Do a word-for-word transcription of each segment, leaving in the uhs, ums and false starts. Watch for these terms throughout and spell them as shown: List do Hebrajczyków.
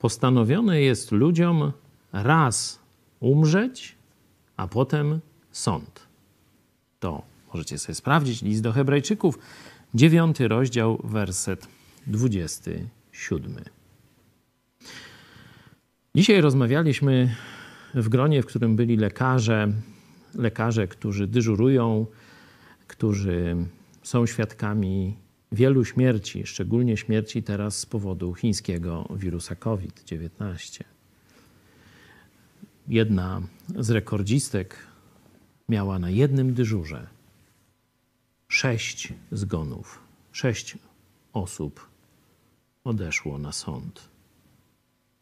postanowione jest ludziom raz umrzeć, a potem sąd. To możecie sobie sprawdzić. List do Hebrajczyków, dziewiąty rozdział, werset dwudziesty siódmy. Dzisiaj rozmawialiśmy w gronie, w którym byli lekarze, lekarze, którzy dyżurują, którzy są świadkami wielu śmierci, szczególnie śmierci teraz z powodu chińskiego wirusa COVID dziewiętnaście. Jedna z rekordzistek miała na jednym dyżurze sześć zgonów. Sześć osób odeszło na sąd.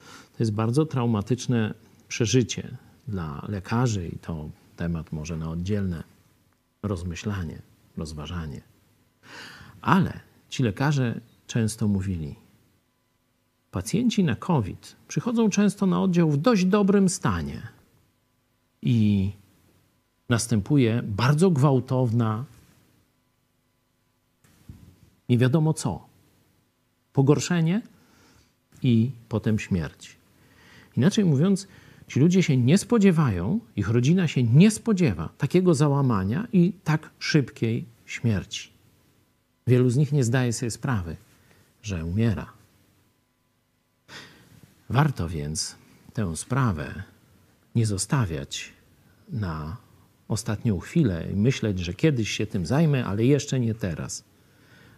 To jest bardzo traumatyczne przeżycie dla lekarzy i to temat może na oddzielne rozmyślanie, rozważanie. Ale ci lekarze często mówili, pacjenci na COVID przychodzą często na oddział w dość dobrym stanie i następuje bardzo gwałtowna, nie wiadomo co, pogorszenie i potem śmierć. Inaczej mówiąc, ci ludzie się nie spodziewają, ich rodzina się nie spodziewa takiego załamania i tak szybkiej śmierci. Wielu z nich nie zdaje sobie sprawy, że umiera. Warto więc tę sprawę nie zostawiać na ostatnią chwilę i myśleć, że kiedyś się tym zajmę, ale jeszcze nie teraz.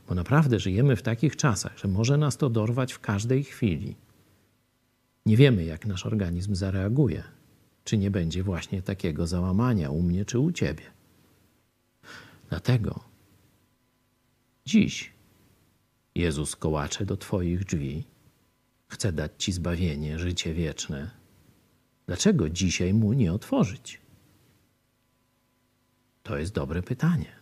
Bo naprawdę żyjemy w takich czasach, że może nas to dorwać w każdej chwili. Nie wiemy, jak nasz organizm zareaguje. Czy nie będzie właśnie takiego załamania u mnie czy u ciebie. Dlatego dziś Jezus kołacze do twoich drzwi. Chce dać ci zbawienie, życie wieczne. Dlaczego dzisiaj mu nie otworzyć? To jest dobre pytanie.